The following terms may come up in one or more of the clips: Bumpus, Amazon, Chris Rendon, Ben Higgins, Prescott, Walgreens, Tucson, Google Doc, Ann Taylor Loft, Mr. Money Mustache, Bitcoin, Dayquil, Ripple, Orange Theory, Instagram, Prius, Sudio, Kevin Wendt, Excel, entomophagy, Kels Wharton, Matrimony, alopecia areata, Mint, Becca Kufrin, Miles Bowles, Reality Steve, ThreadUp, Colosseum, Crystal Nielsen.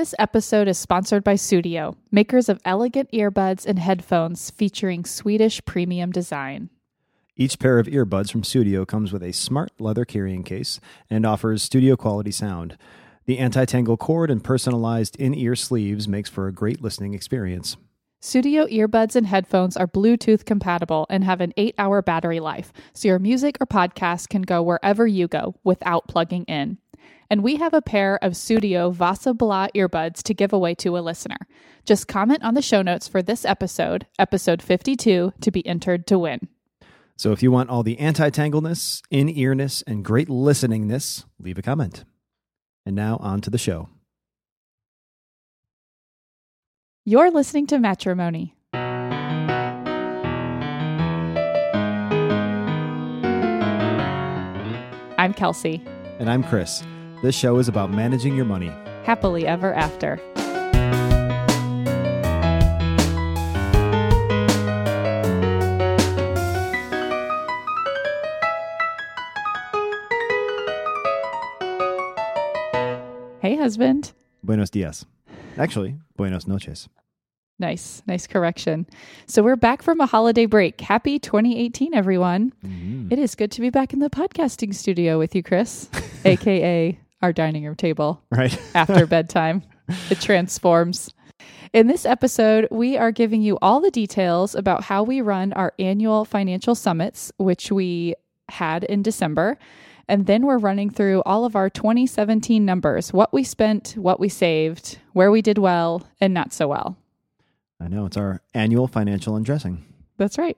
This episode is sponsored by Sudio, makers of elegant earbuds and headphones featuring Swedish premium design. Each pair of earbuds from Sudio comes with a smart leather carrying case and offers studio-quality sound. The anti-tangle cord and personalized in-ear sleeves makes for a great listening experience. Sudio earbuds and headphones are Bluetooth compatible and have an 8-hour battery life, so your music or podcast can go wherever you go without plugging in. And we have a pair of Sudio Vasabla earbuds to give away to a listener. Just comment on the show notes for this episode, episode 52, to be entered to win. So if you want all the anti-tangleness, in-earness, and great listeningness, leave a comment. And now on to the show. You're listening to Matrimony. I'm Kelsey. And I'm Chris. This show is about managing your money. Happily ever after. Hey, husband. Buenos dias. Actually, buenos noches. Nice correction. So we're back from a holiday break. Happy 2018, everyone. Mm-hmm. It is good to be back in the podcasting studio with you, Chris, aka our dining room table, right after bedtime. It transforms. In this episode, we are giving you all the details about how we run our annual financial summits, which we had in December. And then we're running through all of our 2017 numbers, what we spent, what we saved, where we did well and not so well. I know, it's our annual financial undressing. That's right.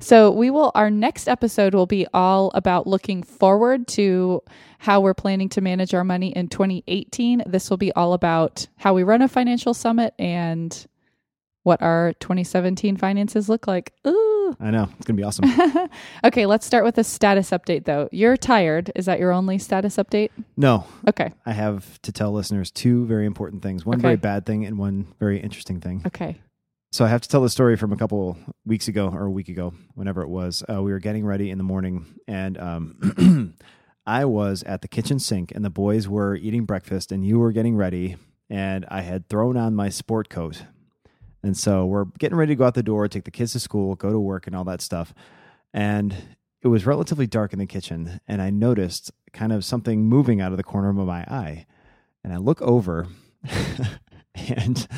So our next episode will be all about looking forward to how we're planning to manage our money in 2018. This will be all about how we run a financial summit and what our 2017 finances look like. Ooh. I know, it's going to be awesome. Okay, let's start with a status update though. You're tired. Is that your only status update? No. Okay. I have to tell listeners two very important things. One very bad thing and one very interesting thing. Okay. So I have to tell the story from a week ago, whenever it was. We were getting ready in the morning, and I was at the kitchen sink, and the boys were eating breakfast, and you were getting ready, and I had thrown on my sport coat. And so we're getting ready to go out the door, take the kids to school, go to work, and all that stuff. And it was relatively dark in the kitchen, and I noticed kind of something moving out of the corner of my eye. And I look over, and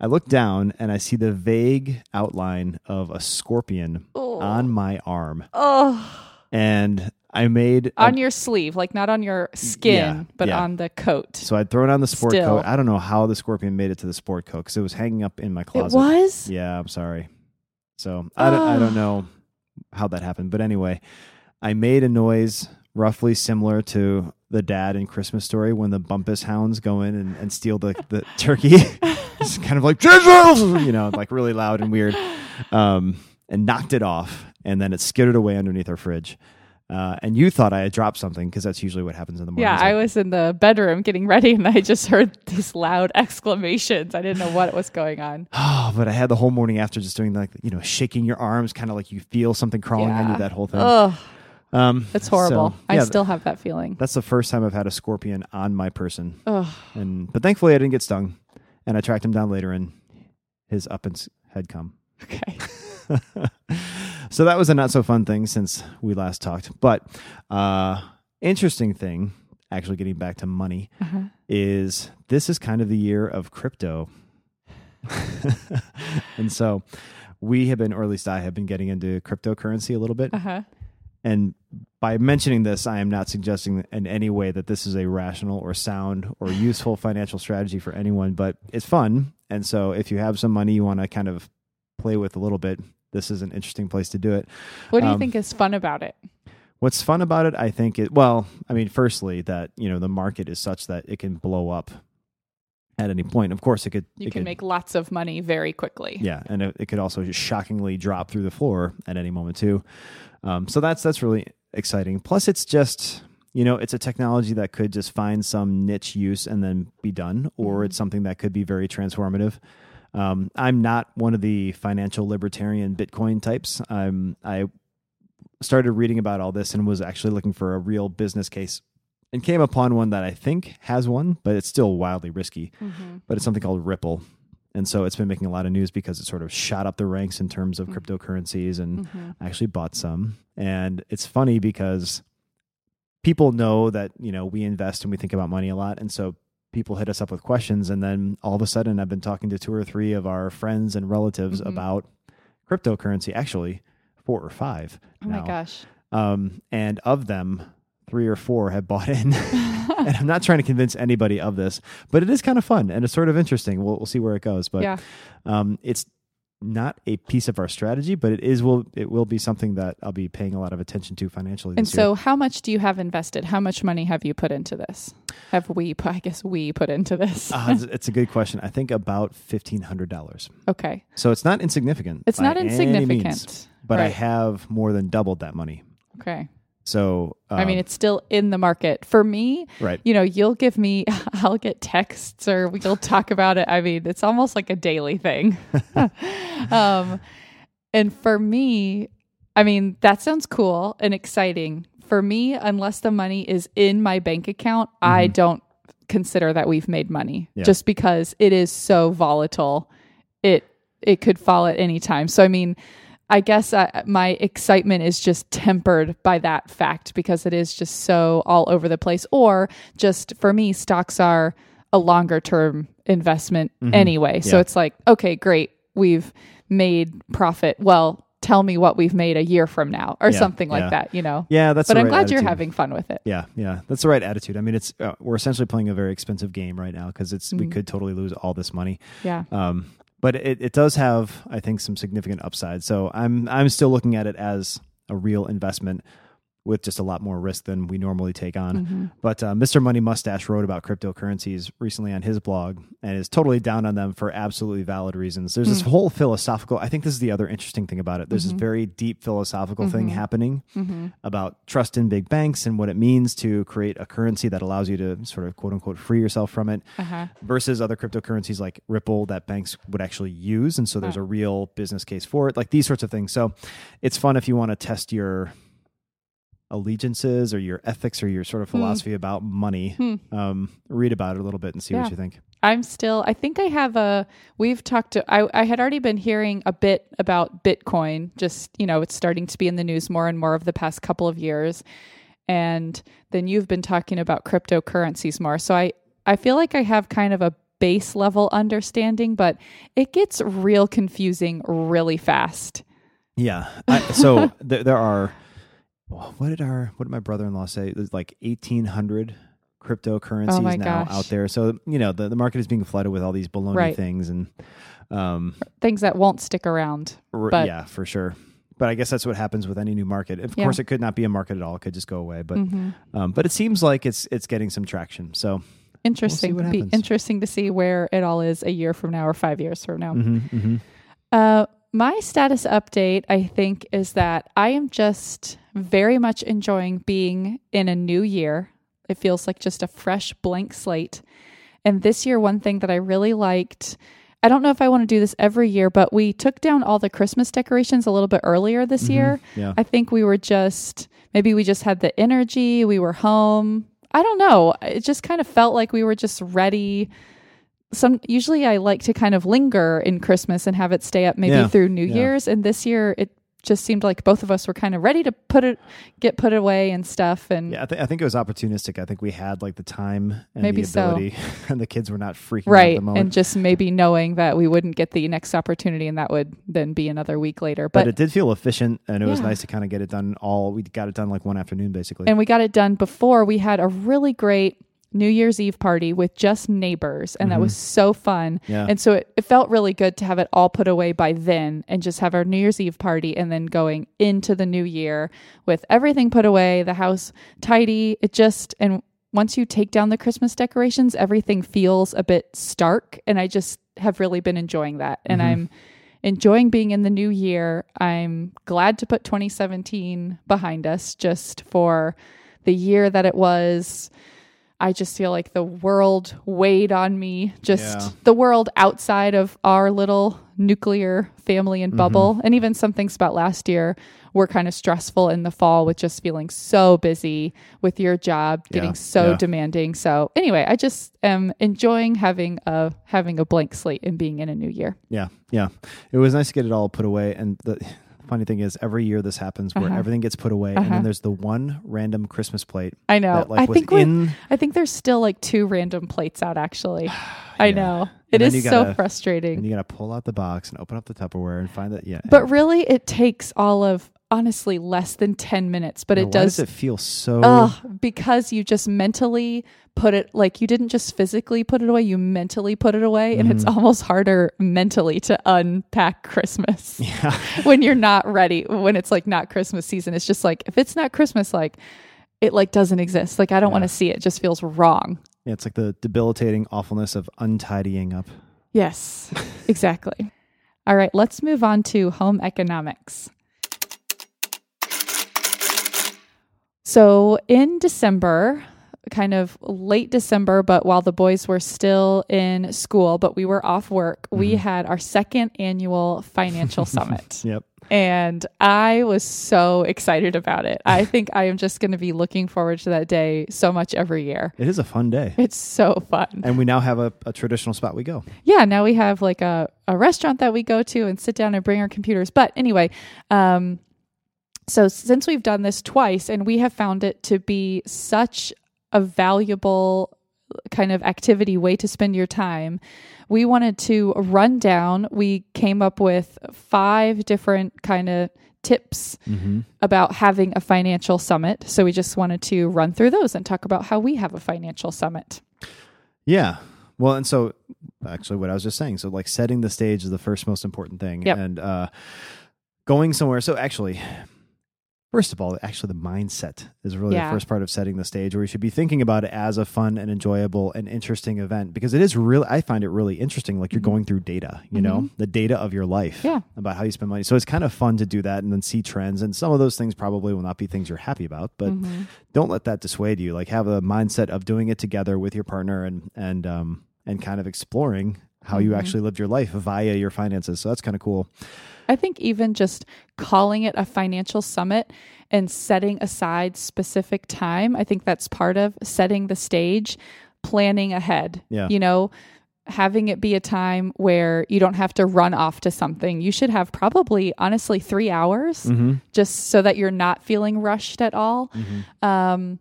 I look down and I see the vague outline of a scorpion on my arm. Oh. And I made... On your sleeve, like not on your skin, but on the coat. So I'd thrown on the sport coat. I don't know how the scorpion made it to the sport coat because it was hanging up in my closet. It was? Yeah, I'm sorry. So I don't know how that happened. But anyway, I made a noise roughly similar to the dad in Christmas Story when the Bumpus hounds go in and steal the turkey. It's kind of like, you know, like really loud and weird, and knocked it off. And then it skittered away underneath our fridge. And you thought I had dropped something because that's usually what happens in the morning. Yeah, I was in the bedroom getting ready and I just heard these loud exclamations. I didn't know what was going on. Oh, but I had the whole morning after just doing shaking your arms, kind of like you feel something crawling on you, that whole thing. Ugh. It's horrible. So, I still have that feeling. That's the first time I've had a scorpion on my person. Ugh. But thankfully I didn't get stung. And I tracked him down later, and his up and had come. Okay. So that was a not-so-fun thing since we last talked. But interesting thing, actually getting back to money, is this is kind of the year of crypto. And so we have been, or at least I have been, getting into cryptocurrency a little bit. Uh-huh. And by mentioning this, I am not suggesting in any way that this is a rational or sound or useful financial strategy for anyone, but it's fun. And so if you have some money you want to kind of play with a little bit, this is an interesting place to do it. What do you think is fun about it? What's fun about it, I think firstly, that, you know, the market is such that it can blow up at any point. Of course, it could make lots of money very quickly. Yeah. And it could also just shockingly drop through the floor at any moment too. So that's really exciting. Plus, it's just, you know, it's a technology that could just find some niche use and then be done, or it's something that could be very transformative. I'm not one of the financial libertarian Bitcoin types. I started reading about all this and was actually looking for a real business case and came upon one that I think has one, but it's still wildly risky. Mm-hmm. But it's something called Ripple. And so it's been making a lot of news because it sort of shot up the ranks in terms of cryptocurrencies, and I actually bought some. And it's funny because people know that, you know, we invest and we think about money a lot. And so people hit us up with questions. And then all of a sudden I've been talking to 2 or 3 of our friends and relatives about cryptocurrency, actually 4 or 5 now. Oh my gosh. And of them, 3 or 4 have bought in. And I'm not trying to convince anybody of this, but it is kind of fun and it's sort of interesting. We'll see where it goes, but it's not a piece of our strategy, but it will be something that I'll be paying a lot of attention to financially. And so how much do you have invested? How much money have you put into this? I guess we put into this. It's a good question. I think about $1,500. Okay. So it's not insignificant. It's not insignificant, but I have more than doubled that money. Okay. So, I mean, it's still in the market for me, right? You know, I'll get texts or we'll talk about it. I mean, it's almost like a daily thing. And for me, I mean, that sounds cool and exciting. For me, unless the money is in my bank account, I don't consider that we've made money just because it is so volatile. It could fall at any time. So, I mean, I guess my excitement is just tempered by that fact because it is just so all over the place. Or just for me, stocks are a longer term investment anyway. So it's like, okay, great. We've made profit. Well, tell me what we've made a year from now or something like that, you know? Yeah, that's the right attitude. But I'm glad you're having fun with it. Yeah, yeah. That's the right attitude. I mean, it's we're essentially playing a very expensive game right now because we could totally lose all this money. Yeah. But it does have, I think, some significant upside. So I'm still looking at it as a real investment with just a lot more risk than we normally take on. Mm-hmm. But Mr. Money Mustache wrote about cryptocurrencies recently on his blog and is totally down on them for absolutely valid reasons. There's this whole philosophical, I think this is the other interesting thing about it. There's this very deep philosophical thing happening about trust in big banks and what it means to create a currency that allows you to sort of quote unquote free yourself from it versus other cryptocurrencies like Ripple that banks would actually use. And so there's a real business case for it, like these sorts of things. So it's fun if you want to test your allegiances or your ethics or your sort of philosophy about money. Read about it a little bit and see what you think. I had already been hearing a bit about Bitcoin, just, you know, it's starting to be in the news more and more over the past couple of years. And then you've been talking about cryptocurrencies more. So I feel like I have kind of a base level understanding, but it gets real confusing really fast. Yeah. There are, what did my brother-in-law say? There's like 1,800 cryptocurrencies now out there. So, you know, the market is being flooded with all these baloney things and things that won't stick around. Yeah, for sure. But I guess that's what happens with any new market. Of course, it could not be a market at all. It could just go away. But but it seems like it's getting some traction. So interesting. We'll see what happens. Interesting to see where it all is a year from now or 5 years from now. Mm-hmm, mm-hmm. My status update, I think, is that I am just very much enjoying being in a new year. It feels like just a fresh blank slate. And this year, one thing that I really liked, I don't know if I want to do this every year, but we took down all the Christmas decorations a little bit earlier this year. Yeah. I think maybe we just had the energy, we were home. I don't know. It just kind of felt like we were just ready. Usually I like to kind of linger in Christmas and have it stay up maybe through New Year's. And this year it just seemed like both of us were kind of ready to get put away and stuff. And I think it was opportunistic. I think we had like the time and maybe the ability and the kids were not freaking out at the moment. And just maybe knowing that we wouldn't get the next opportunity and that would then be another week later. But it did feel efficient and it was nice to kind of get it done we got it done like one afternoon basically. And we got it done before we had a really great New Year's Eve party with just neighbors. And that was so fun. Yeah. And so it felt really good to have it all put away by then and just have our New Year's Eve party and then going into the new year with everything put away, the house tidy. And once you take down the Christmas decorations, everything feels a bit stark. And I just have really been enjoying that. And I'm enjoying being in the new year. I'm glad to put 2017 behind us just for the year that it was. I just feel like the world weighed on me, just the world outside of our little nuclear family and bubble. And even some things about last year were kind of stressful in the fall with just feeling so busy with your job, getting so demanding. So anyway, I just am enjoying having a blank slate and being in a new year. Yeah. Yeah. It was nice to get it all put away. And the funny thing is, every year this happens where everything gets put away, and then there's the one random Christmas plate. I know. That, like, I think there's still like two random plates out, actually. I know. It is so frustrating. And you got to pull out the box and open up the Tupperware and find that. Yeah. But really, it takes all of, honestly, less than 10 minutes, but it does. Why does it feel so? Because you just mentally put it, like, you didn't just physically put it away, you mentally put it away. And it's almost harder mentally to unpack Christmas when you're not ready, when it's like not Christmas season. It's just like, if it's not Christmas, like, it like doesn't exist. Like, I don't want to see it. It just feels wrong. Yeah, it's like the debilitating awfulness of untidying up. Yes, exactly. All right, let's move on to home economics. So in December, kind of late December, but while the boys were still in school, but we were off work, we had our second annual financial summit. Yep. And I was so excited about it. I think I am just going to be looking forward to that day so much every year. It is a fun day. It's so fun. And we now have a traditional spot we go. Yeah, now we have like a restaurant that we go to and sit down and bring our computers. But anyway, so since we've done this twice, and we have found it to be such a valuable kind of activity, way to spend your time, we wanted to run down. We came up with 5 different kind of tips about having a financial summit. So we just wanted to run through those and talk about how we have a financial summit. Yeah. Well, and so actually what I was just saying, so like setting the stage is the first most important thing, and going somewhere. So actually... First of all, actually, the mindset is really the first part of setting the stage, where you should be thinking about it as a fun and enjoyable and interesting event, because it is really, I find it really interesting. Like, you're going through data, you know, the data of your life about how you spend money. So it's kind of fun to do that and then see trends. And some of those things probably will not be things you're happy about, but don't let that dissuade you. Like, have a mindset of doing it together with your partner and kind of exploring how you actually lived your life via your finances. So that's kind of cool. I think even just calling it a financial summit and setting aside specific time, I think that's part of setting the stage, planning ahead, you know, having it be a time where you don't have to run off to something. You should have probably, honestly, 3 hours just so that you're not feeling rushed at all. And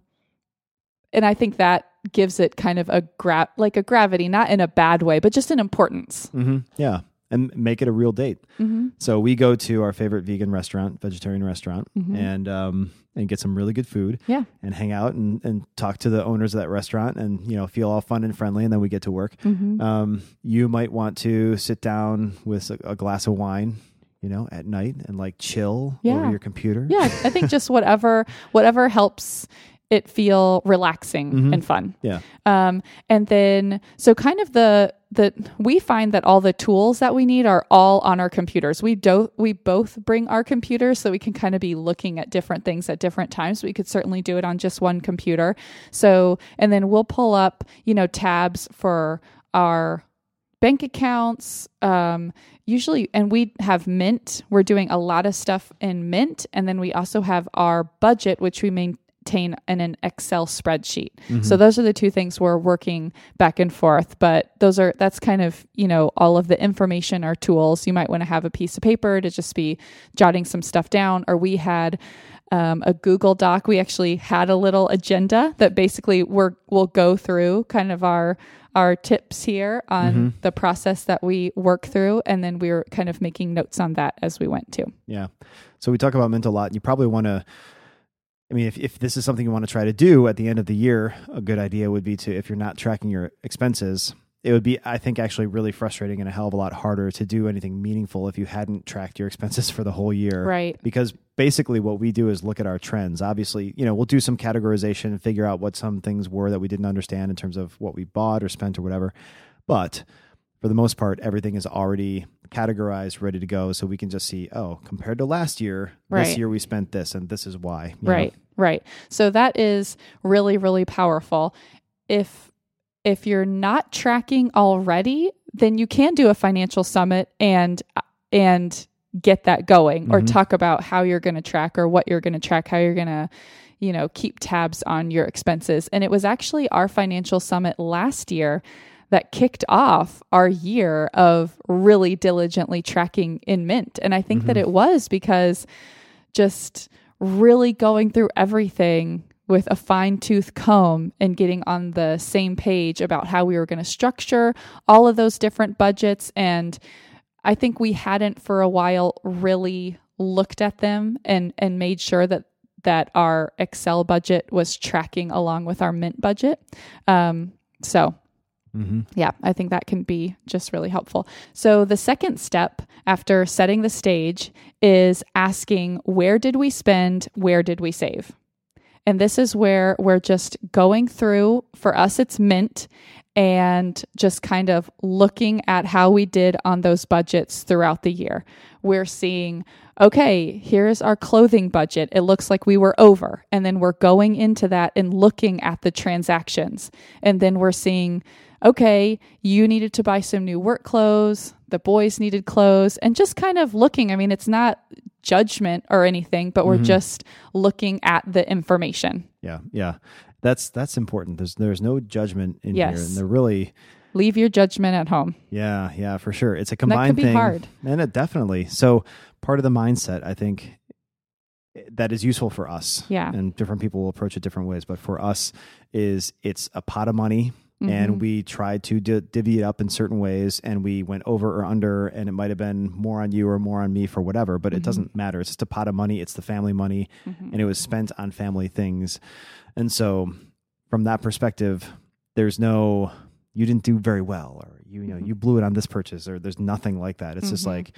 I think that gives it kind of a gravity, not in a bad way, but just an importance. Yeah. And make it a real date. So we go to our favorite vegetarian restaurant, and get some really good food and hang out and talk to the owners of that restaurant and, you know, feel all fun and friendly. And then we get to work. You might want to sit down with a glass of wine, you know, at night and like chill over your computer. Yeah. I think just whatever helps it feel relaxing and fun. Yeah. And then, so kind of that we find that all the tools that we need are all on our computers. We both bring our computers so we can kind of be looking at different things at different times. We could certainly do it on just one computer. So, and then we'll pull up, you know, tabs for our bank accounts, usually, and we have Mint. We're doing a lot of stuff in Mint. And then we also have our budget, which we maintain in an Excel spreadsheet. So those are the two things we're working back and forth, but that's kind of, you know, all of the information or tools. You might want to have a piece of paper to just be jotting some stuff down, or we had a Google Doc. We actually had a little agenda that basically we'll go through kind of our tips here on the process that we work through. And then we were kind of making notes on that as we went too. Yeah. So we talk about Mint a lot. You probably want to, I mean, if this is something you want to try to do at the end of the year, a good idea would be to, if you're not tracking your expenses, it would be, I think, actually really frustrating and a hell of a lot harder to do anything meaningful if you hadn't tracked your expenses for the whole year. Right. Because basically what we do is look at our trends. Obviously, you know, we'll do some categorization and figure out what some things were that we didn't understand in terms of what we bought or spent or whatever. But for the most part, everything is already categorized, ready to go. So we can just see, oh, compared to last year, this year we spent this and this is why. Right. Know? Right. So that is really, really powerful. if you're not tracking already, then you can do a financial summit and get that going, mm-hmm. or talk about how you're going to track or what you're going to track, how you're going to, keep tabs on your expenses. And it was actually our financial summit last year that kicked off our year of really diligently tracking in Mint. And I think mm-hmm. that it was because just really going through everything with a fine-tooth comb and getting on the same page about how we were going to structure all of those different budgets. And I think we hadn't for a while really looked at them and made sure that our Excel budget was tracking along with our Mint budget. Mm-hmm. Yeah, I think that can be just really helpful. So the second step after setting the stage is asking, where did we spend? Where did we save? And this is where we're just going through, for us, it's Mint, and just kind of looking at how we did on those budgets throughout the year. We're seeing, okay, here's our clothing budget. It looks like we were over. And then we're going into that and looking at the transactions. And then we're seeing, okay, you needed to buy some new work clothes. The boys needed clothes. And just kind of looking, I mean, it's not judgment or anything, but we're mm-hmm. just looking at the information. Yeah. That's important. There's no judgment in here, and they're really leave your judgment at home. Yeah, for sure. It's a combined thing. That could be hard, and it definitely. So part of the mindset, I think, that is useful for us. Yeah, and different people will approach it different ways, but for us, it's a pot of money, mm-hmm. and we tried to divvy it up in certain ways, and we went over or under, and it might have been more on you or more on me for whatever, but mm-hmm. it doesn't matter. It's just a pot of money. It's the family money, mm-hmm. and it was spent on family things. And so from that perspective, there's no, you didn't do very well, or, mm-hmm. you blew it on this purchase, or there's nothing like that. It's mm-hmm. just like,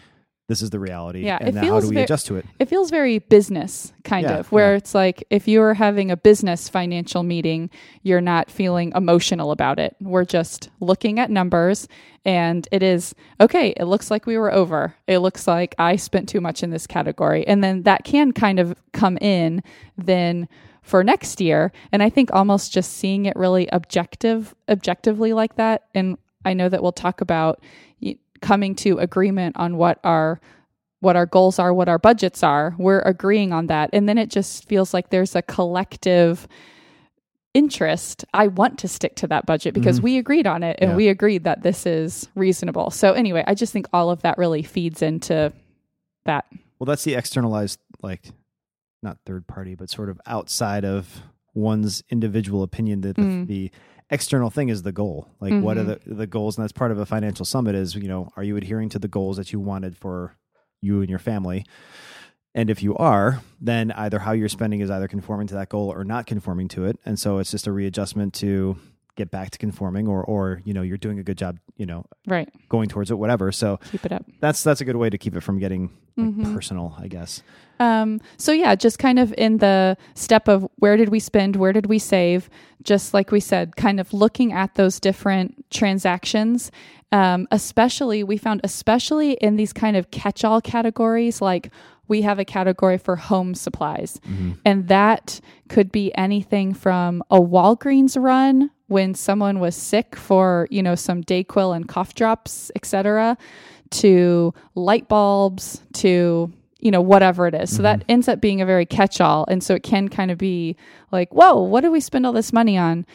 this is the reality. Yeah, and how do we adjust to it? It feels very business kind of where it's like, if you are having a business financial meeting, you're not feeling emotional about it. We're just looking at numbers, and it is, okay, it looks like we were over. It looks like I spent too much in this category. And then that can kind of come in then for next year. And I think almost just seeing it really objectively like that. And I know that we'll talk about coming to agreement on what our goals are, what our budgets are. We're agreeing on that. And then it just feels like there's a collective interest. I want to stick to that budget because mm-hmm. we agreed on it, and we agreed that this is reasonable. So anyway, I just think all of that really feeds into that. Well, that's the externalized, like, not third party, but sort of outside of one's individual opinion, that the external thing is the goal. Like, mm-hmm. what are the goals? And that's part of a financial summit is, are you adhering to the goals that you wanted for you and your family? And if you are, then either how you're spending is either conforming to that goal or not conforming to it. And so it's just a readjustment to get back to conforming, or you're doing a good job, right, going towards it, whatever. So keep it up. That's a good way to keep it from getting personal, I guess. So yeah, just kind of in the step of where did we spend, where did we save? Just like we said, kind of looking at those different transactions. We found especially in these kind of catch-all categories, like we have a category for home supplies, mm-hmm. and that could be anything from a Walgreens run when someone was sick for, some Dayquil and cough drops, et cetera, to light bulbs, to, whatever it is. Mm-hmm. So that ends up being a very catch-all. And so it can kind of be like, whoa, what did we spend all this money on?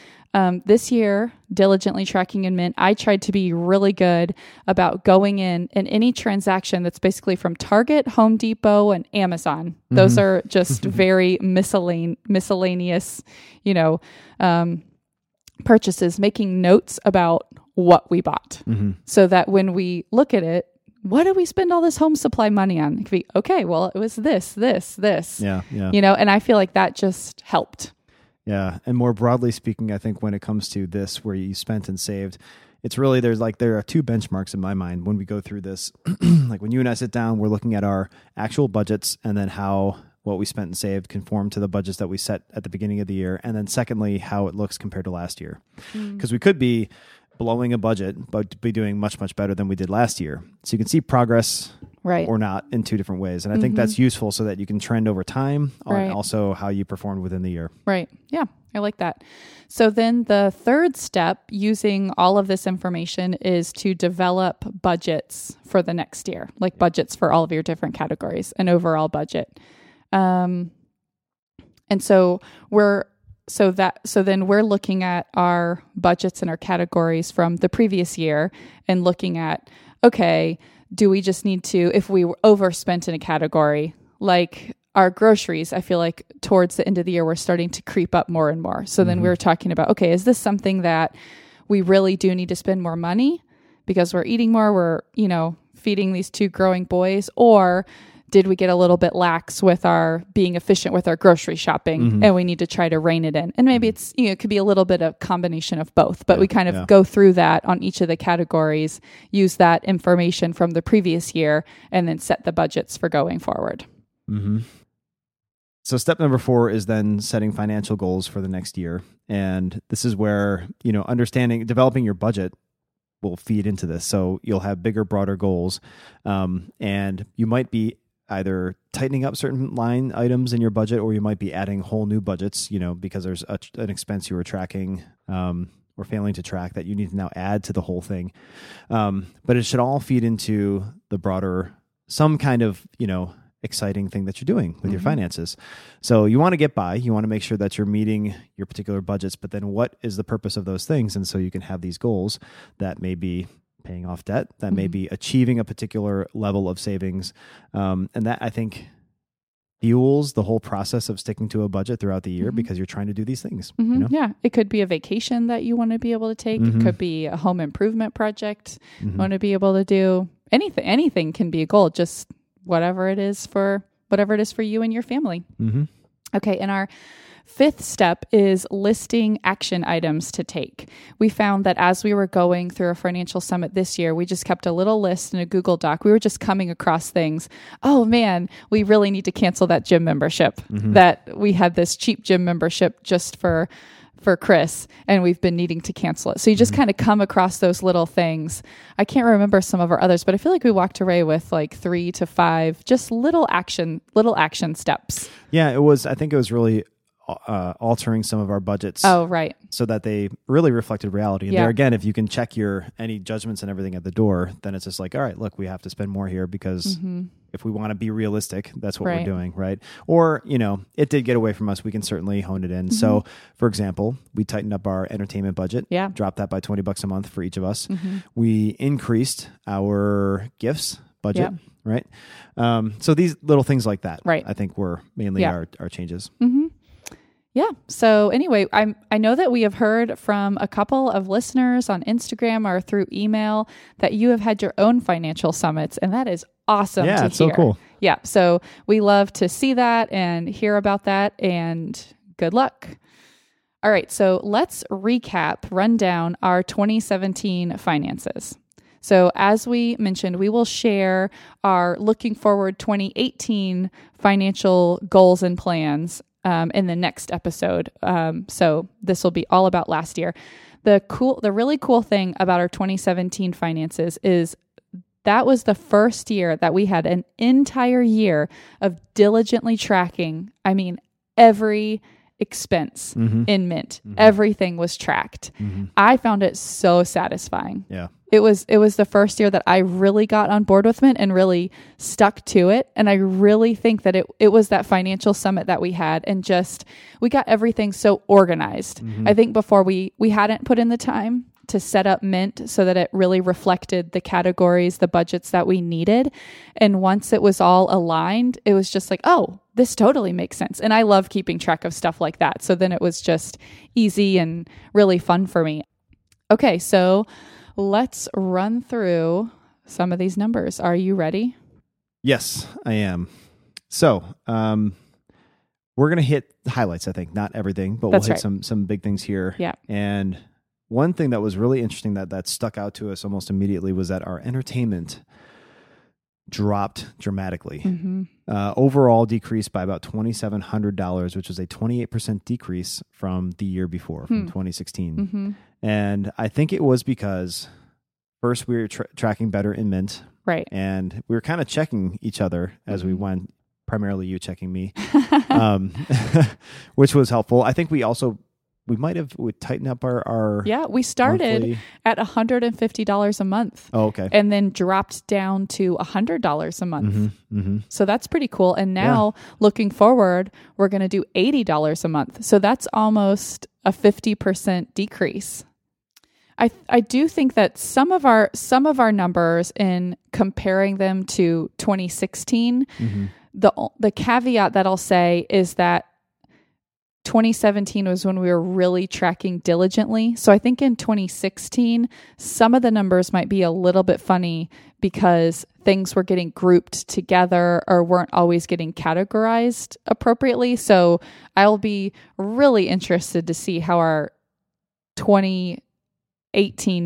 This year, diligently tracking in Mint, I tried to be really good about going in and any transaction that's basically from Target, Home Depot, and Amazon. Mm-hmm. Those are just very miscellaneous, purchases, making notes about what we bought, so that when we look at it, what do we spend all this home supply money on? It could be, okay, well, it was this. Yeah. And I feel like that just helped. Yeah. And more broadly speaking, I think when it comes to this, where you spent and saved, it's really, there are two benchmarks in my mind when we go through this. Like when you and I sit down, we're looking at our actual budgets, and then how what we spent and saved conform to the budgets that we set at the beginning of the year. And then secondly, how it looks compared to last year. Because we could be blowing a budget, but be doing much, much better than we did last year. So you can see progress right, or not in two different ways. And I think that's useful so that you can trend over time on also how you performed within the year. Right. Yeah, I like that. So then the third step using all of this information is to develop budgets for the next year, like budgets for all of your different categories, an overall budget. And so we're So then we're looking at our budgets and our categories from the previous year and looking at, okay, do we just need to, if we were overspent in a category, like our groceries, I feel like towards the end of the year, we're starting to creep up more and more. So then we were talking about, okay, is this something that we really do need to spend more money because we're eating more, we're, you know, feeding these two growing boys, or did we get a little bit lax with our being efficient with our grocery shopping and we need to try to rein it in? And maybe it's, you know, it could be a little bit of combination of both, but we kind of go through that on each of the categories, use that information from the previous year, and then set the budgets for going forward. So step number 4 is then setting financial goals for the next year. And this is where, you know, understanding, developing your budget will feed into this. So you'll have bigger, broader goals. And you might be either tightening up certain line items in your budget, or you might be adding whole new budgets, you know, because there's an expense you were tracking or failing to track that you need to now add to the whole thing. But it should all feed into the broader, some kind of, you know, exciting thing that you're doing with your finances. So you want to get by, you want to make sure that you're meeting your particular budgets, but then what is the purpose of those things? And so you can have these goals that may be paying off debt, that may be achieving a particular level of savings. And that, I think, fuels the whole process of sticking to a budget throughout the year because you're trying to do these things. You know? Yeah. It could be a vacation that you want to be able to take. It could be a home improvement project you want to be able to do. Anything, anything can be a goal, just whatever it is for you and your family. Okay. And our 5th step is listing action items to take. We found that as we were going through a financial summit this year, we just kept a little list in a Google Doc. We were just coming across things. Oh man, we really need to cancel that gym membership. That we had this cheap gym membership just for Chris, and we've been needing to cancel it. So you just kind of come across those little things. I can't remember some of our others, but I feel like we walked away with like 3 to 5 just little action steps. Yeah, it was. I think it was really altering some of our budgets. Oh, right. So that they really reflected reality. And there again, if you can check your any judgments and everything at the door, then it's just like, all right, look, we have to spend more here because if we want to be realistic, that's what we're doing, right? Or, you know, it did get away from us. We can certainly hone it in. So, for example, we tightened up our entertainment budget, dropped that by $20 a month for each of us. We increased our gifts budget, right? So these little things like that, I think were mainly our changes. Yeah. So anyway, I know that we have heard from a couple of listeners on Instagram or through email that you have had your own financial summits, and that is awesome to hear. Yeah, it's so cool. Yeah. So we love to see that and hear about that, and good luck. All right. So let's run down our 2017 finances. So as we mentioned, we will share our looking forward 2018 financial goals and plans in the next episode. So this will be all about last year. The really cool thing about our 2017 finances is that was the first year that we had an entire year of diligently tracking. I mean, every expense in Mint, everything was tracked. I found it so satisfying. Yeah. It was the first year that I really got on board with Mint and really stuck to it. And I really think that it was that financial summit that we had, and just, we got everything so organized. I think before we hadn't put in the time to set up Mint so that it really reflected the categories, the budgets that we needed. And once it was all aligned, it was just like, oh, this totally makes sense. And I love keeping track of stuff like that. So then it was just easy and really fun for me. Okay, so let's run through some of these numbers. Are you ready? Yes, I am. So we're going to hit highlights, I think. Not everything, but we'll hit some big things here. Yeah. And one thing that was really interesting that stuck out to us almost immediately was that our entertainment dropped dramatically. Overall decreased by about $2,700, which was a 28% decrease from the year before, from 2016. And I think it was because First, we were tracking better in Mint. Right. And we were kind of checking each other as we went, primarily you checking me, which was helpful. I think we also, we tightened up our yeah, we started monthly at $150 a month. Oh, okay. And then dropped down to $100 a month. Mm-hmm, mm-hmm. So that's pretty cool. And now looking forward, we're going to do $80 a month. So that's almost a 50% decrease. I do think that some of our numbers, in comparing them to 2016, the caveat that I'll say is that 2017 was when we were really tracking diligently. So I think in 2016, some of the numbers might be a little bit funny because things were getting grouped together or weren't always getting categorized appropriately. So I'll be really interested to see how our 2018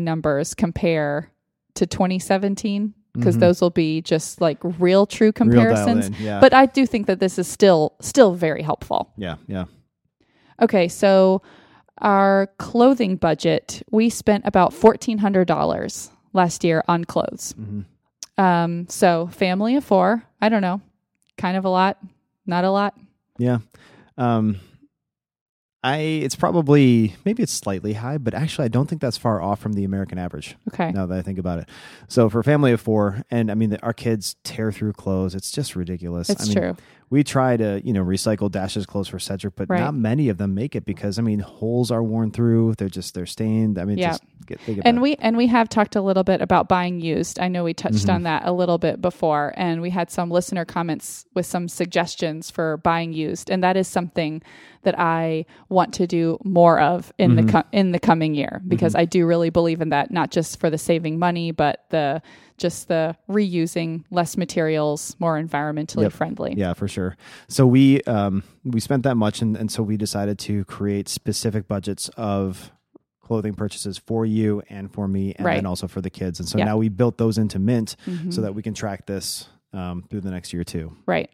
numbers compare to 2017, because those will be just like real true comparisons. But I do think that this is still very helpful. Yeah. Okay, so our clothing budget, we spent about $1,400 last year on clothes. So family of four, I don't know, kind of a lot, not a lot. Yeah. It's probably, maybe it's slightly high, but actually I don't think that's far off from the American average. Okay. Now that I think about it. So for a family of four, and I mean, our kids tear through clothes. It's just ridiculous. It's true. We try to, recycle Dash's clothes for Cedric, but not many of them make it because, holes are worn through. They're stained. We have talked a little bit about buying used. I know we touched on that a little bit before, and we had some listener comments with some suggestions for buying used. And that is something that I want to do more of in the coming year, because I do really believe in that, not just for the saving money, but the reusing, less materials, more environmentally friendly. Yeah, for sure. So we spent that much. And so we decided to create specific budgets of clothing purchases for you and for me, and then also for the kids. And so now we built those into Mint so that we can track this through the next year too. Right.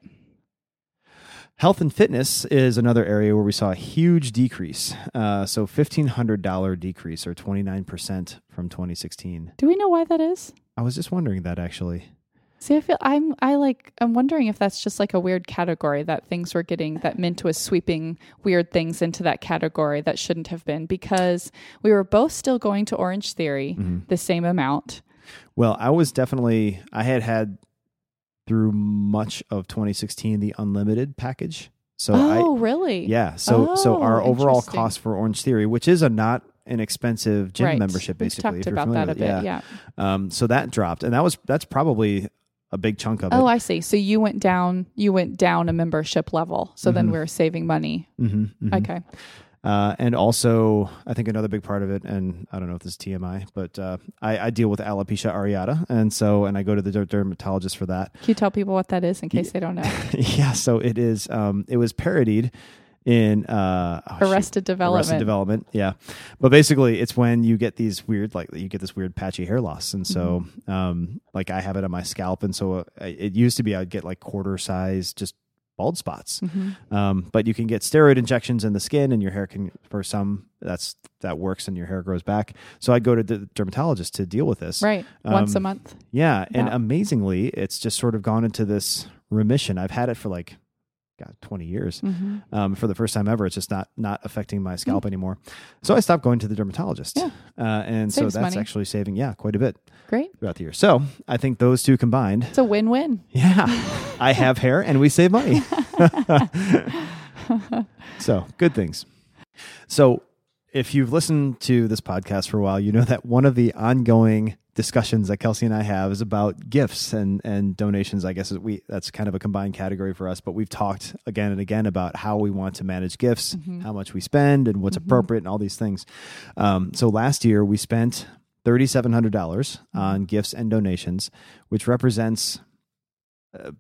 Health and fitness is another area where we saw a huge decrease. So $1,500 decrease, or 29% from 2016. Do we know why that is? I was just wondering that, actually. See, I'm wondering if that's just like a weird category that things were getting, that Mint was sweeping weird things into that category that shouldn't have been, because we were both still going to Orange Theory the same amount. Well, I had through much of 2016, the unlimited package. So really? Yeah. So our overall cost for Orange Theory, which is not an expensive gym membership, basically. We've talked about that a bit. Yeah. So that dropped, and that's probably a big chunk of it. Oh, I see. So you went down a membership level. So then we were saving money. Okay. And also, I think another big part of it, and I don't know if this is TMI, but I deal with alopecia areata, and I go to the dermatologist for that. Can you tell people what that is in case they don't know? Yeah, so it is. It was parodied in Arrested Development. Yeah, but basically, it's when you get this weird patchy hair loss, and so I have it on my scalp, and so it used to be I'd get quarter size just bald spots. But you can get steroid injections in the skin, and your hair can, for some, that works and your hair grows back. So I go to the dermatologist to deal with this. Right. Once a month. Yeah. And amazingly, it's just sort of gone into this remission. I've had it for 20 years. For the first time ever, it's just not affecting my scalp anymore. So I stopped going to the dermatologist. Yeah. And so that's actually saving, quite a bit. Great. Throughout the year. So I think those two combined. It's a win-win. Yeah. I have hair and we save money. So good things. So if you've listened to this podcast for a while, you know that one of the ongoing discussions that Kelsey and I have is about gifts and donations. I guess that's kind of a combined category for us, but we've talked again and again about how we want to manage gifts, how much we spend, and what's appropriate, and all these things. So last year we spent $3,700 on gifts and donations, which represents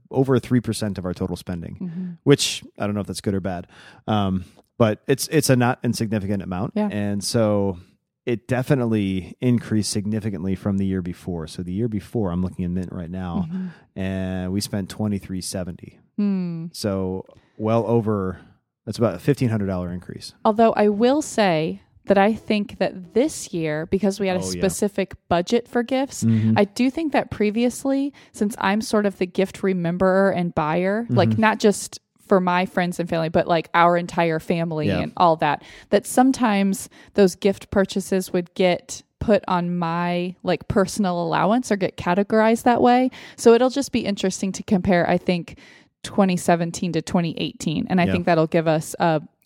over 3% of our total spending, which I don't know if that's good or bad, but it's a not insignificant amount. Yeah. And so it definitely increased significantly from the year before. So the year before, I'm looking in Mint right now, and we spent $2,370. So well over, that's about a $1,500 increase. Although I will say that I think that this year, because we had a specific budget for gifts, I do think that previously, since I'm sort of the gift rememberer and buyer, like not just for my friends and family, but like our entire family and all that, that sometimes those gift purchases would get put on my like personal allowance or get categorized that way. So it'll just be interesting to compare, I think, 2017 to 2018. And I think that'll give us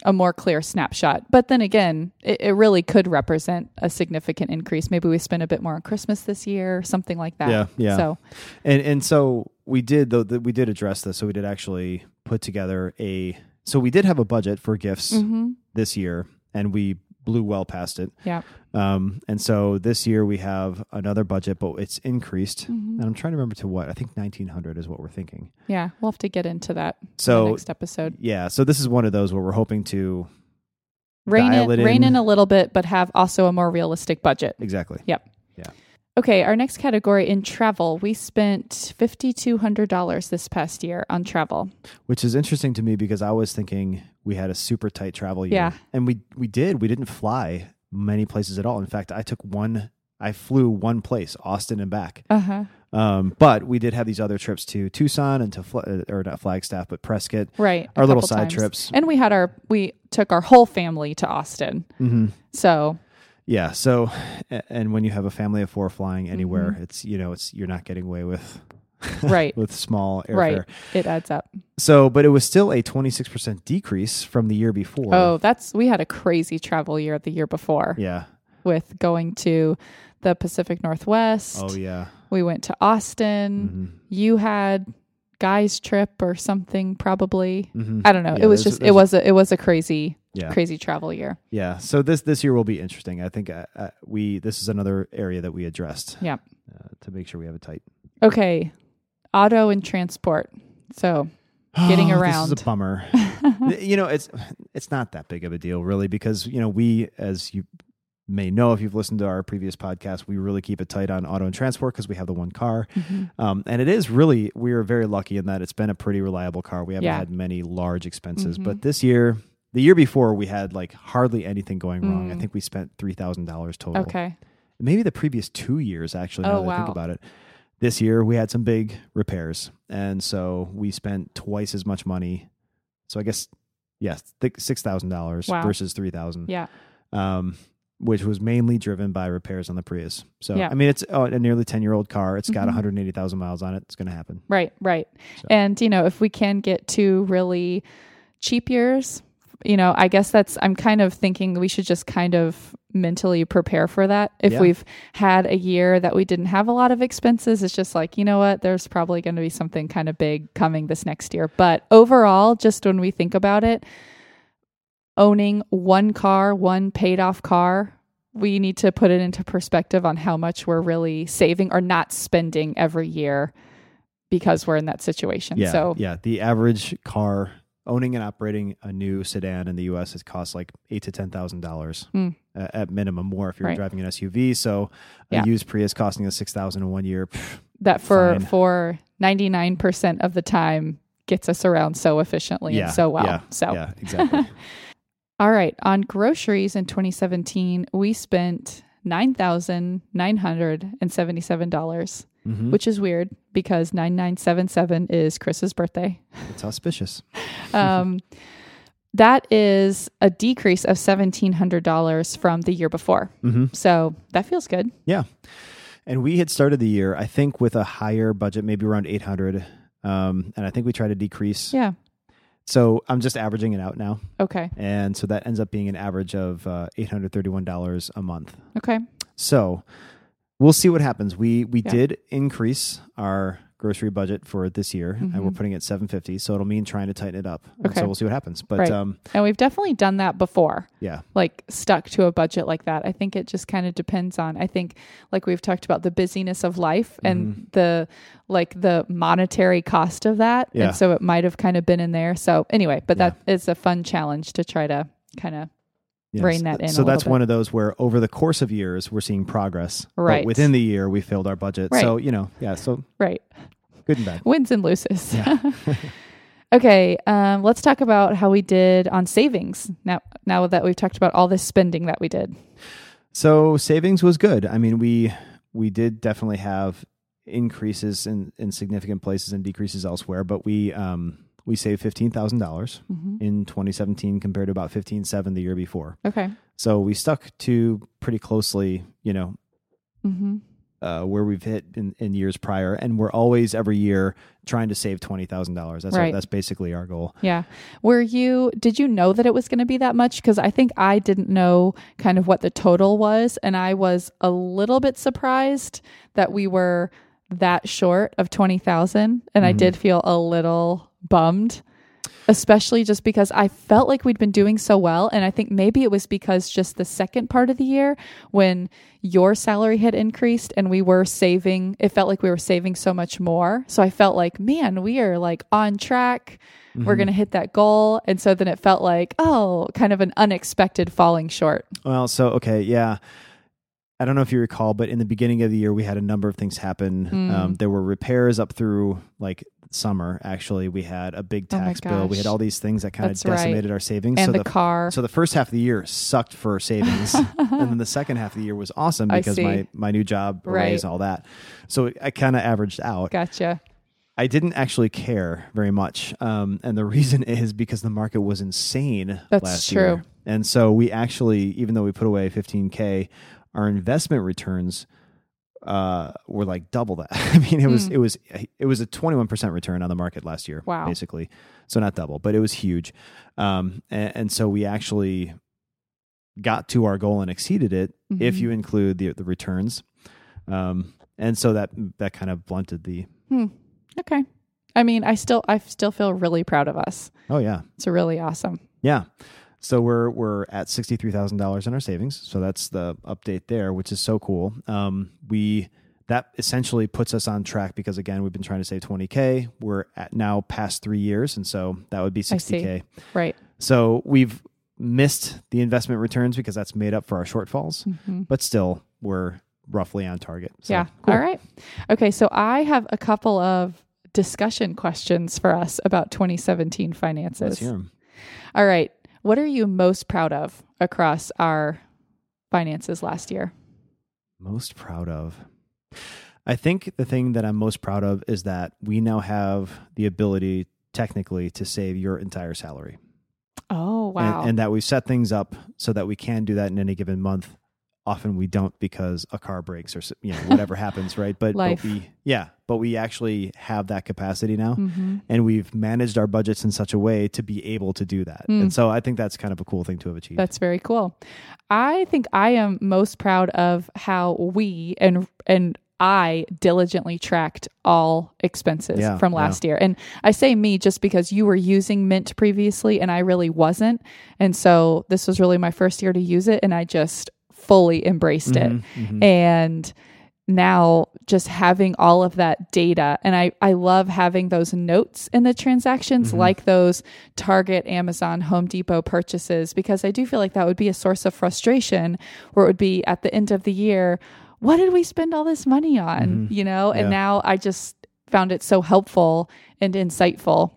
a more clear snapshot. But then again, it really could represent a significant increase. Maybe we spent a bit more on Christmas this year or something like that. So, and so we did, though, we did address this. So we did actually put together so we did have a budget for gifts this year, and we blew well past it. And so this year we have another budget, but it's increased. And I'm trying to remember to what. I think 1900 is what we're thinking. Yeah. We'll have to get into that in the next episode. Yeah. So this is one of those where we're hoping to rein in a little bit, but have also a more realistic budget. Exactly. Yep. Yeah. Okay. Our next category, in travel, we spent $5,200 this past year on travel. Which is interesting to me because I was thinking we had a super tight travel year. Yeah. And we did. We didn't fly many places at all. In fact, I flew one place, Austin and back. But we did have these other trips to Tucson and to not Flagstaff, but Prescott. Right. Our little side trips. And we took our whole family to Austin. So... Yeah. So, and when you have a family of four flying anywhere, it's you're not getting away with, with small airfare. Right. It adds up. So, but it was still a 26% decrease from the year before. Oh, we had a crazy travel year the year before. Yeah. With going to the Pacific Northwest. Oh yeah. We went to Austin. You had guys trip or something probably. I don't know. Yeah, it was a crazy. Yeah. Crazy travel year. Yeah. So this year will be interesting. I think this is another area that we addressed. Yeah. To make sure we have it tight. Okay. Auto and transport. So getting around. This is a bummer. It's not that big of a deal really, because we, as you may know if you've listened to our previous podcast, we really keep it tight on auto and transport because we have the one car. And it is really, we are very lucky in that it's been a pretty reliable car. We haven't had many large expenses, but this year... The year before, we had like hardly anything going wrong. I think we spent $3,000 total. Okay. Maybe the previous 2 years, actually, now that I think about it. This year, we had some big repairs. And so we spent twice as much money. So I guess, yes, $6,000 versus $3,000. Yeah. Which was mainly driven by repairs on the Prius. So, yeah. I mean, it's a nearly 10-year-old car. It's got 180,000 miles on it. It's going to happen. Right. So. And, if we can get two really cheap years... I guess I'm kind of thinking we should just kind of mentally prepare for that. If we've had a year that we didn't have a lot of expenses, it's just like, you know what, there's probably going to be something kind of big coming this next year. But overall, just when we think about it, owning one car, one paid off car, we need to put it into perspective on how much we're really saving or not spending every year because we're in that situation. Yeah, so the average car... Owning and operating a new sedan in the U.S. it costs like $8,000 to $10,000 at minimum, more if you're driving an SUV. So a used Prius costing us $6,000 in 1 year. That for 99% of the time gets us around so efficiently and so well. Yeah, so exactly. All right, on groceries in 2017, we spent $9,977. Which is weird because 9977 is Chris's birthday. It's auspicious. That is a decrease of $1,700 from the year before. So that feels good. Yeah. And we had started the year, I think, with a higher budget, maybe around 800. And I think we tried to decrease. Yeah. So I'm just averaging it out now. Okay. And so that ends up being an average of $831 a month. Okay. So... We'll see what happens. We did increase our grocery budget for this year, and we're putting it $750. So it'll mean trying to tighten it up. Okay. So we'll see what happens. But and we've definitely done that before. Yeah, like stuck to a budget like that. I think it just kind of depends on. I think like we've talked about the busyness of life and the monetary cost of that, and so it might have kind of been in there. So anyway, but that is a fun challenge to try to kind of. Yes. Rein that in. So that's one of those where over the course of years we're seeing progress. Right. But within the year we failed our budget. Right. So, So right. Good and bad. Wins and loses. Yeah. Okay, let's talk about how we did on savings now that we've talked about all this spending that we did. So savings was good. I mean, we did definitely have increases in significant places and decreases elsewhere, but we saved $15,000 in 2017 compared to about $15,700 the year before. Okay. So we stuck to pretty closely, you know, where we've hit in years prior. And we're always every year trying to save $20,000. That's basically our goal. Yeah. Did you know that it was going to be that much? Because I think I didn't know kind of what the total was. And I was a little bit surprised that we were that short of 20,000. And I did feel a little bummed, especially just because I felt like we'd been doing so well. And I think maybe it was because just the second part of the year when your salary had increased and we were saving, it felt like we were saving so much more. So I felt like, man, we are like on track. We're going to hit that goal. And so then it felt like, oh, kind of an unexpected falling short. Well, so, okay. Yeah. I don't know if you recall, but in the beginning of the year, we had a number of things happen. There were repairs up through like summer. Actually, we had a big tax bill. We had all these things that kind of decimated our savings. And so the car. So the first half of the year sucked for savings. And then the second half of the year was awesome because my new job raise all that. So I kind of averaged out. Gotcha. I didn't actually care very much. And the reason is because the market was insane last year. And so we actually, even though we put away $15,000, our investment returns were like double that. I mean, it was a 21% return on the market last year, basically. So not double, but it was huge. And so we actually got to our goal and exceeded it if you include the returns. And so that kind of blunted the. Okay. I mean, I still feel really proud of us. Oh yeah. It's really awesome. Yeah. So we're at $63,000 in our savings. So that's the update there, which is so cool. That essentially puts us on track because again, we've been trying to save $20,000. We're at now past 3 years, and so that would be $60,000. Right. So we've missed the investment returns because that's made up for our shortfalls, but still we're roughly on target. So, yeah. Cool. All right. Okay. So I have a couple of discussion questions for us about 2017 finances. Let's hear them. All right. What are you most proud of across our finances last year? Most proud of? I think the thing that I'm most proud of is that we now have the ability technically to save your entire salary. Oh, wow. And that we've set things up so that we can do that in any given month. Often we don't because a car breaks or whatever happens, right? But we actually have that capacity now, and we've managed our budgets in such a way to be able to do that. And so I think that's kind of a cool thing to have achieved. That's very cool. I think I am most proud of how we and I diligently tracked all expenses from last year. And I say me just because you were using Mint previously and I really wasn't. And so this was really my first year to use it, and I just fully embraced it. And now just having all of that data, and I love having those notes in the transactions, like those Target, Amazon, Home Depot purchases, because I do feel like that would be a source of frustration where it would be at the end of the year, what did we spend all this money on? And now I just found it so helpful and insightful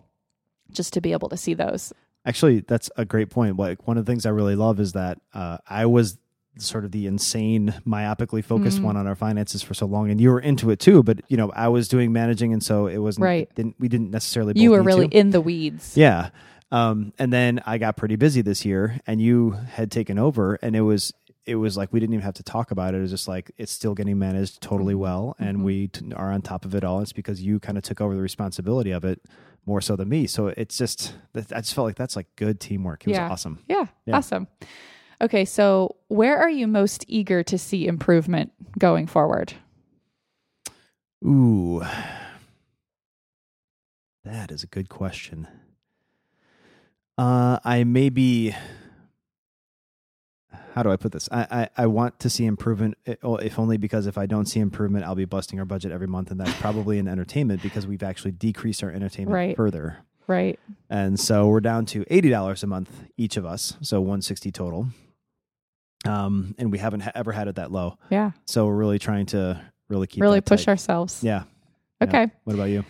just to be able to see those. Actually, that's a great point. Like one of the things I really love is that I was sort of the insane myopically focused one on our finances for so long, and you were into it too, but I was doing managing, and so it wasn't we didn't necessarily both. You were really in the weeds. And then I got pretty busy this year and you had taken over, and it was like we didn't even have to talk about it. It was just like it's still getting managed totally well, and we are on top of it all. It's because you kind of took over the responsibility of it more so than me. So it's just, I just felt like that's like good teamwork. It was awesome. Awesome. Okay, so where are you most eager to see improvement going forward? Ooh, that is a good question. How do I put this? I want to see improvement, if only because if I don't see improvement, I'll be busting our budget every month, and that's probably in entertainment because we've actually decreased our entertainment further. Right. And so we're down to $80 a month, each of us, so $160 total. And we haven't ever had it that low. Yeah. So we're really trying to really keep really push ourselves. Yeah. Okay. Yeah. What about you?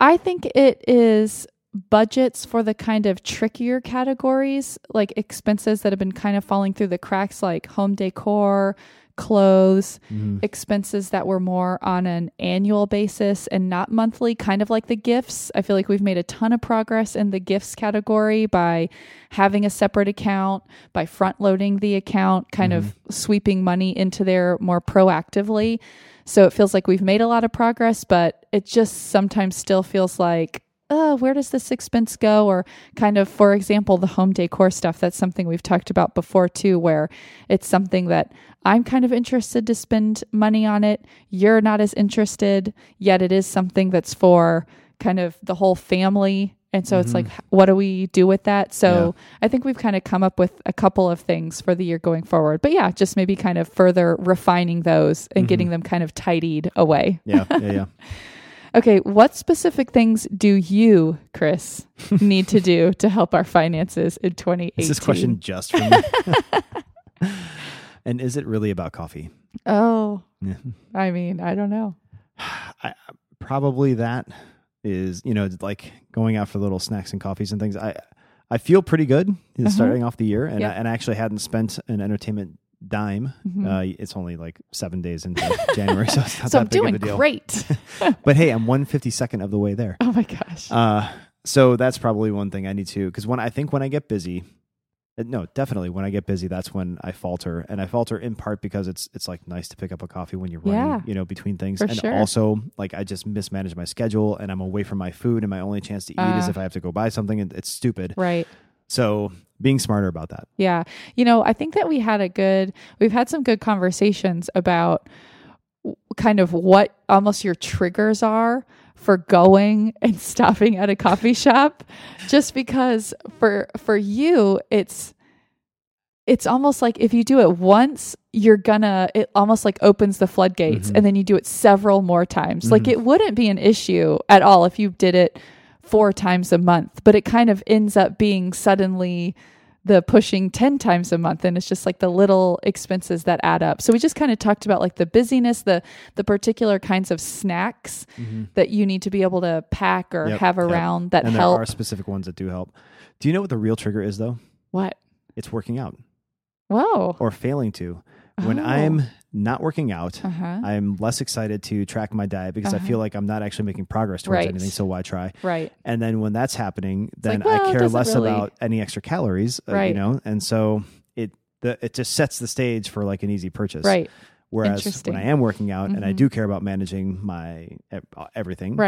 I think it is budgets for the kind of trickier categories, like expenses that have been kind of falling through the cracks, like home decor, clothes, expenses that were more on an annual basis and not monthly, kind of like the gifts. I feel like we've made a ton of progress in the gifts category by having a separate account, by front loading the account, kind of sweeping money into there more proactively. So it feels like we've made a lot of progress, but it just sometimes still feels like, oh, where does this expense go? Or kind of, for example, the home decor stuff. That's something we've talked about before too, where it's something that I'm kind of interested to spend money on it. You're not as interested, yet it is something that's for kind of the whole family. And so it's like, what do we do with that? So I think we've kind of come up with a couple of things for the year going forward. But yeah, just maybe kind of further refining those and getting them kind of tidied away. Yeah. Okay, what specific things do you, Chris, need to do to help our finances in 2018? Is this question just for me? And is it really about coffee? Oh, I mean, I don't know. Probably that is, you know, like going out for little snacks and coffees and things. I feel pretty good starting off the year, and I actually hadn't spent an entertainment dime. It's only like 7 days into January, so it's not so that big of a deal. I'm doing great. But hey, I'm 152nd of the way there. Oh my gosh. So that's probably one thing I need to, because when I get busy, when I get busy, that's when I falter. And I falter in part because it's like nice to pick up a coffee when you're running, you know, between things. Also, like, I just mismanage my schedule and I'm away from my food, and my only chance to eat is if I have to go buy something, and it's stupid. Right. So being smarter about that. Yeah. You know, I think that we've had some good conversations about kind of what almost your triggers are for going and stopping at a coffee shop, just because for you, it's almost like if you do it once, it almost like opens the floodgates, and then you do it several more times. Like, it wouldn't be an issue at all if you did it 4 times a month, but it kind of ends up being suddenly the pushing 10 times a month. And it's just like the little expenses that add up. So we just kind of talked about like the busyness, the particular kinds of snacks that you need to be able to pack or have around that and help. There are specific ones that do help. Do you know what the real trigger is though? What? It's working out. Whoa. Or failing to. When I'm not working out, I'm less excited to track my diet because I feel like I'm not actually making progress towards anything, so why try? Right. And then when that's happening, then I care less about any extra calories, you know? And so it just sets the stage for like an easy purchase. Right. Whereas when I am working out and I do care about managing my everything,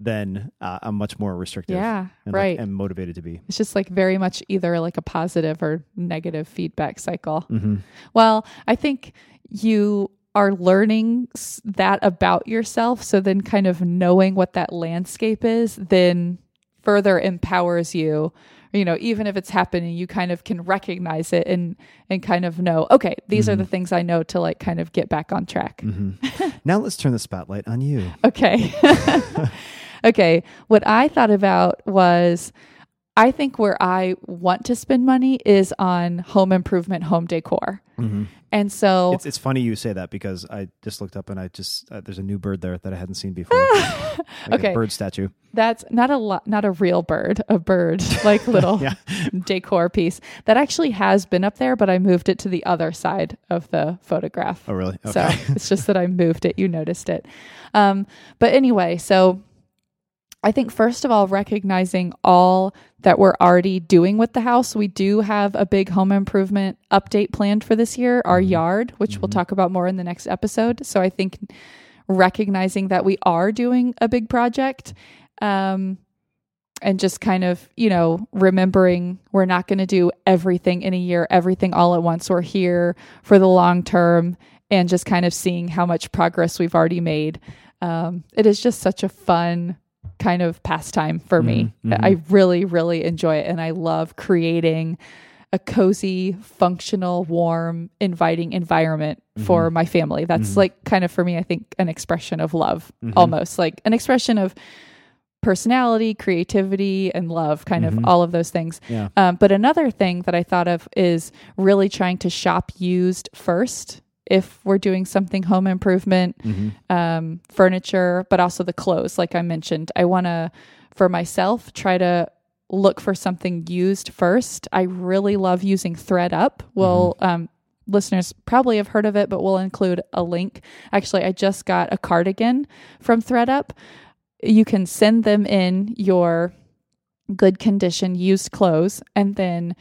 then I'm much more restrictive and motivated to be. It's just like very much either like a positive or negative feedback cycle. Well, I think you are learning that about yourself. So then kind of knowing what that landscape is, then further empowers you. You know, even if it's happening, you kind of can recognize it and kind of know, okay, these are the things I know to like kind of get back on track. Now let's turn the spotlight on you. Okay. Okay. What I thought about was, I think where I want to spend money is on home improvement, home decor. And so it's funny you say that, because I just looked up and I just, there's a new bird there that I hadn't seen before. Like a bird statue. That's not a real bird, a bird, like little decor piece that actually has been up there, but I moved it to the other side of the photograph. Oh really? Okay. So it's just that I moved it. You noticed it. But anyway, so I think first of all, recognizing all that we're already doing with the house. We do have a big home improvement update planned for this year, our yard, which we'll talk about more in the next episode. So I think recognizing that we are doing a big project, and just kind of, you know, remembering we're not going to do everything in a year, everything all at once. We're here for the long term, and just kind of seeing how much progress we've already made. It is just such a fun kind of pastime for me. I really, really enjoy it. And I love creating a cozy, functional, warm, inviting environment for my family. That's like kind of, for me, I think an expression of love, almost like an expression of personality, creativity, and love, kind of all of those things. Yeah. But another thing that I thought of is really trying to shop used first. if we're doing something home improvement, furniture, but also the clothes, like I mentioned. I want to, for myself, try to look for something used first. I really love using ThreadUp. We'll, listeners probably have heard of it, but we'll include a link. Actually, I just got a cardigan from ThreadUp. You can send them in your good condition used clothes, and then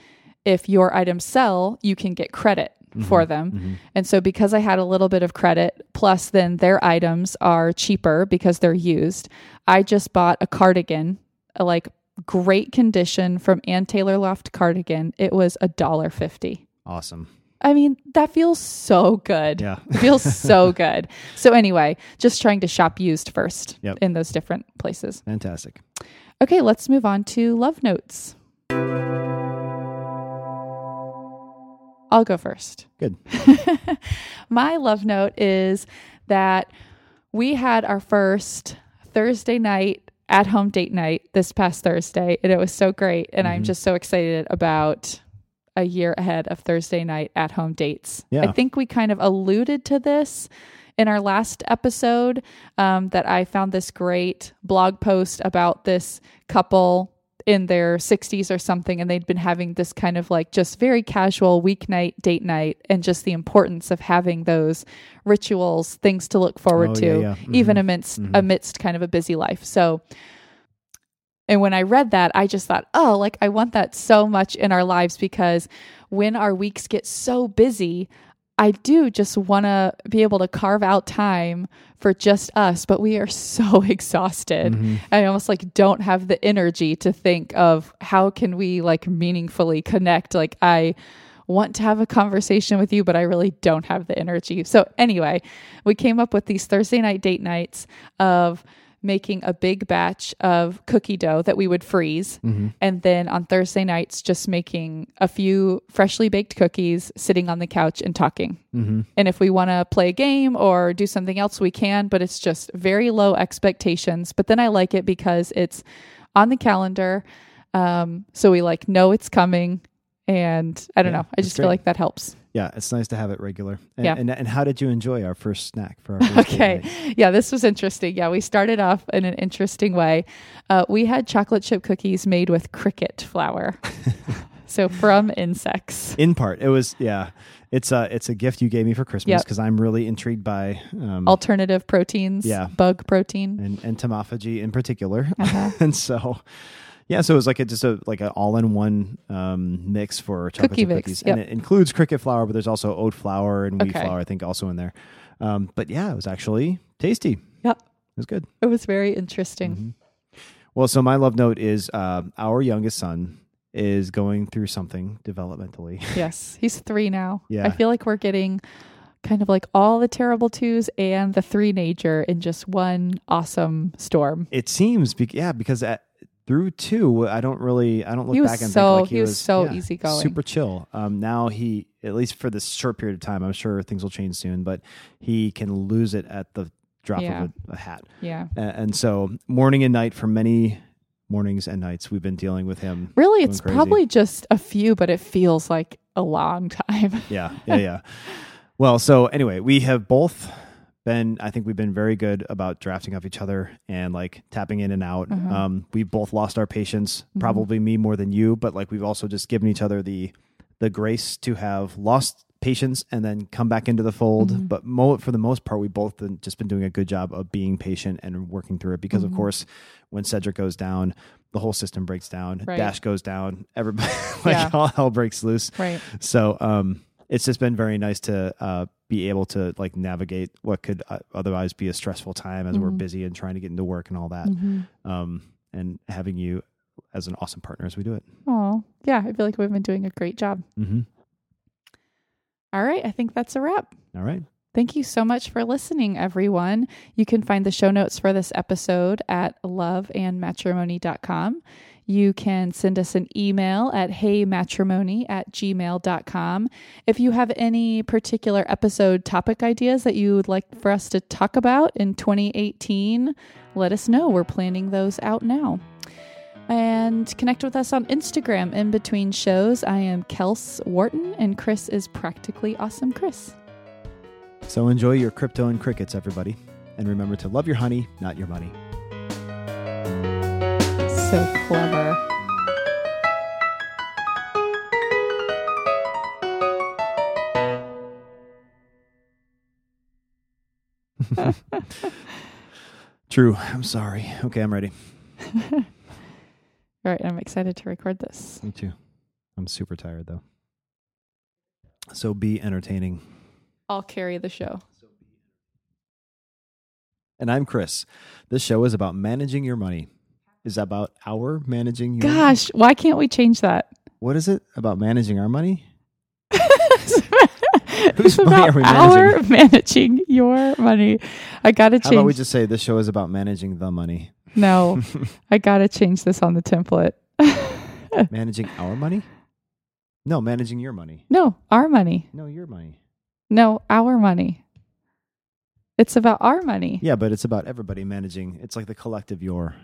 if your items sell, you can get credit for them. And so because I had a little bit of credit, plus then their items are cheaper because they're used, I just bought a cardigan, a like great condition from Ann Taylor Loft cardigan. It was $1.50. Awesome. I mean, that feels so good. Yeah. It feels so good. So anyway, just trying to shop used first in those different places. Fantastic. Okay, let's move on to love notes. I'll go first. Good. My love note is that we had our first Thursday night at-home date night this past Thursday, and it was so great. And I'm just so excited about a year ahead of Thursday night at-home dates. Yeah. I think we kind of alluded to this in our last episode, that I found this great blog post about this couple in their 60s or something, and they'd been having this kind of like just very casual weeknight date night, and just the importance of having those rituals, things to look forward to, even amidst kind of a busy life. So, and when I read that, I just thought, oh, like I want that so much in our lives, because when our weeks get so busy, I do just want to be able to carve out time for just us, but we are so exhausted. I almost like don't have the energy to think of how can we like meaningfully connect. Like I want to have a conversation with you, but I really don't have the energy. So anyway, we came up with these Thursday night date nights of making a big batch of cookie dough that we would freeze. And then on Thursday nights, just making a few freshly baked cookies, sitting on the couch and talking. And if we want to play a game or do something else, we can, but it's just very low expectations. But then I like it because it's on the calendar. So we like know it's coming, and I don't know. I just feel like that helps. Yeah, it's nice to have it regular. And, and how did you enjoy our first snack for our first night? Yeah, this was interesting. Yeah, we started off in an interesting way. We had chocolate chip cookies made with cricket flour. So from insects. In part. It was, it's a gift you gave me for Christmas, because I'm really intrigued by alternative proteins, bug protein. And entomophagy in particular. And so... yeah, so it was like a, just a like an all-in-one mix for chocolate chip cookies, and it includes cricket flour, but there's also oat flour and wheat flour, I think, also in there. But yeah, it was actually tasty. Yeah, it was good. It was very interesting. Well, so my love note is our youngest son is going through something developmentally. Yes, he's 3 now. Yeah, I feel like we're getting kind of like all the terrible twos and the three-nager in just one awesome storm. It seems, because through 2, I don't look back and think like he was so easygoing, super chill. Now he, at least for this short period of time, I'm sure things will change soon, but he can lose it at the drop of a hat. Yeah, and so morning and night, for many mornings and nights, we've been dealing with him. Really, it's crazy. Probably just a few, but it feels like a long time. Yeah. Well, so anyway, we have both been, I think we've been very good about drafting off each other and like tapping in and out. We both lost our patience, probably me more than you, but like we've also just given each other the grace to have lost patience and then come back into the fold. But for the most part, we both just been doing a good job of being patient and working through it, because of course, when Cedric goes down, the whole system breaks down, Dash goes down, everybody, all hell breaks loose. Right. So, it's just been very nice to be able to like navigate what could otherwise be a stressful time, as we're busy and trying to get into work and all that. And having you as an awesome partner as we do it. Oh, yeah. I feel like we've been doing a great job. All right. I think that's a wrap. All right. Thank you so much for listening, everyone. You can find the show notes for this episode at loveandmatrimony.com. You can send us an email at heymatrimony@gmail.com. If you have any particular episode topic ideas that you would like for us to talk about in 2018, let us know. We're planning those out now. And connect with us on Instagram in between shows. I am Kels Wharton, and Chris is Practically Awesome Chris. So enjoy your crypto and crickets, everybody. And remember to love your honey, not your money. So clever. True. I'm sorry. Okay, I'm ready. All right, I'm excited to record this. Me too. I'm super tired, though. So be entertaining. I'll carry the show. And I'm Chris. This show is about managing your money. Is about our managing your Gosh, money? Why can't we change that? What is it about managing our money? Whose money are we managing? Our managing your money. I gotta change. How about we just say this show is about managing the money? No, I gotta change this on the template. Managing our money? No, managing your money. No, our money. No, your money. No, our money. It's about our money. Yeah, but it's about everybody managing. It's like the collective your.